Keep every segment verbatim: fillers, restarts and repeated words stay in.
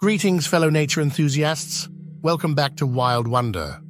Greetings, fellow nature enthusiasts. Welcome back to Wild Wonder.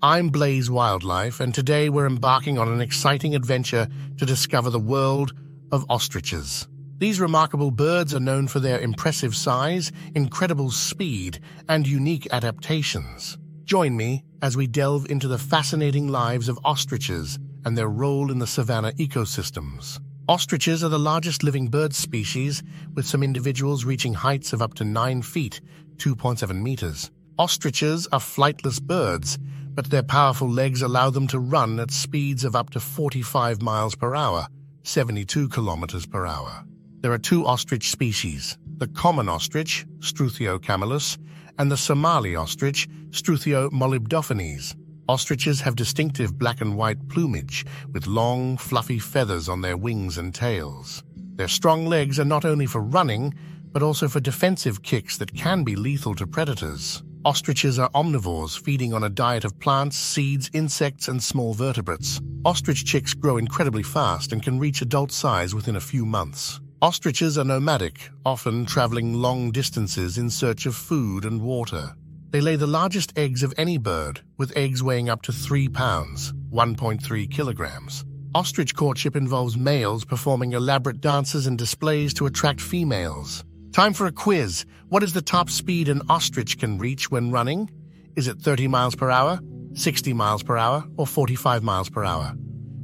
I'm Blaze Wildlife, and today we're embarking on an exciting adventure to discover the world of ostriches. These remarkable birds are known for their impressive size, incredible speed, and unique adaptations. Join me as we delve into the fascinating lives of ostriches and their role in the savanna ecosystems. Ostriches are the largest living bird species, with some individuals reaching heights of up to nine feet, two point seven meters. Ostriches are flightless birds, but their powerful legs allow them to run at speeds of up to forty-five miles per hour, seventy-two kilometers per hour. There are two ostrich species, the common ostrich, Struthio camelus, and the Somali ostrich, Struthio molybdophanes. Ostriches have distinctive black and white plumage, with long, fluffy feathers on their wings and tails. Their strong legs are not only for running, but also for defensive kicks that can be lethal to predators. Ostriches are omnivores, feeding on a diet of plants, seeds, insects, and small vertebrates. Ostrich chicks grow incredibly fast and can reach adult size within a few months. Ostriches are nomadic, often traveling long distances in search of food and water. They lay the largest eggs of any bird, with eggs weighing up to three pounds, one point three kilograms. Ostrich courtship involves males performing elaborate dances and displays to attract females. Time for a quiz. What is the top speed an ostrich can reach when running? Is it thirty miles per hour, sixty miles per hour, or forty-five miles per hour?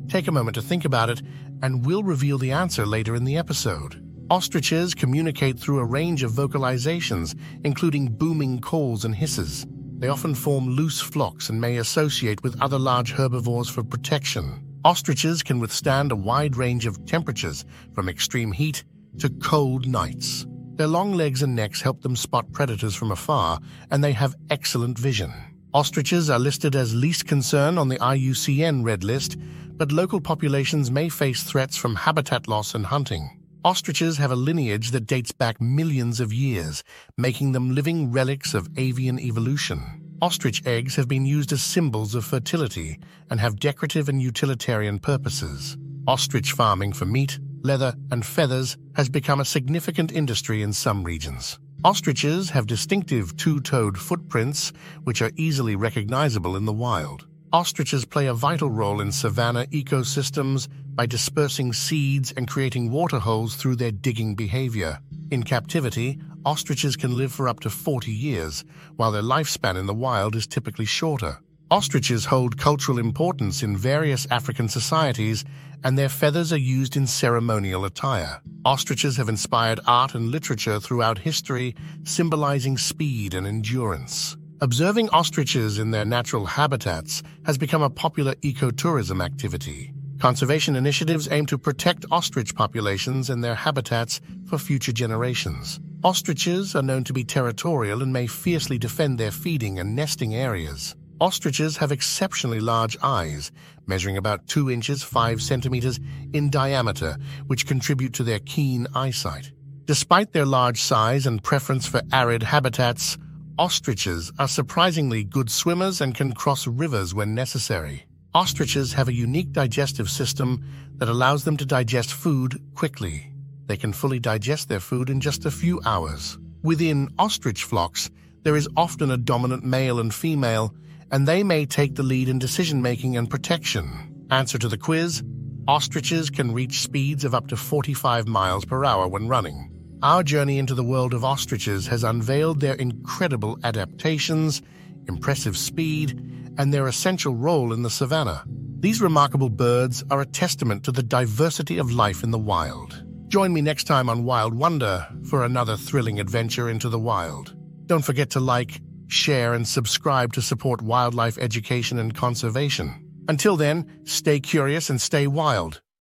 Take a moment to think about it, and we'll reveal the answer later in the episode. Ostriches communicate through a range of vocalizations, including booming calls and hisses. They often form loose flocks and may associate with other large herbivores for protection. Ostriches can withstand a wide range of temperatures, from extreme heat to cold nights. Their long legs and necks help them spot predators from afar, and they have excellent vision. Ostriches are listed as least concern on the I U C N Red List, but local populations may face threats from habitat loss and hunting. Ostriches have a lineage that dates back millions of years, making them living relics of avian evolution. Ostrich eggs have been used as symbols of fertility and have decorative and utilitarian purposes. Ostrich farming for meat, leather, and feathers has become a significant industry in some regions. Ostriches have distinctive two-toed footprints, which are easily recognizable in the wild. Ostriches play a vital role in savanna ecosystems by dispersing seeds and creating water holes through their digging behavior. In captivity, ostriches can live for up to forty years, while their lifespan in the wild is typically shorter. Ostriches hold cultural importance in various African societies, and their feathers are used in ceremonial attire. Ostriches have inspired art and literature throughout history, symbolizing speed and endurance. Observing ostriches in their natural habitats has become a popular ecotourism activity. Conservation initiatives aim to protect ostrich populations and their habitats for future generations. Ostriches are known to be territorial and may fiercely defend their feeding and nesting areas. Ostriches have exceptionally large eyes, measuring about two inches, five centimeters in diameter, which contribute to their keen eyesight. Despite their large size and preference for arid habitats, ostriches are surprisingly good swimmers and can cross rivers when necessary. Ostriches have a unique digestive system that allows them to digest food quickly. They can fully digest their food in just a few hours. Within ostrich flocks, there is often a dominant male and female, and they may take the lead in decision-making and protection. Answer to the quiz: ostriches can reach speeds of up to forty-five miles per hour when running. Our journey into the world of ostriches has unveiled their incredible adaptations, impressive speed, and their essential role in the savanna. These remarkable birds are a testament to the diversity of life in the wild. Join me next time on Wild Wonder for another thrilling adventure into the wild. Don't forget to like, share, and subscribe to support wildlife education and conservation. Until then, stay curious and stay wild.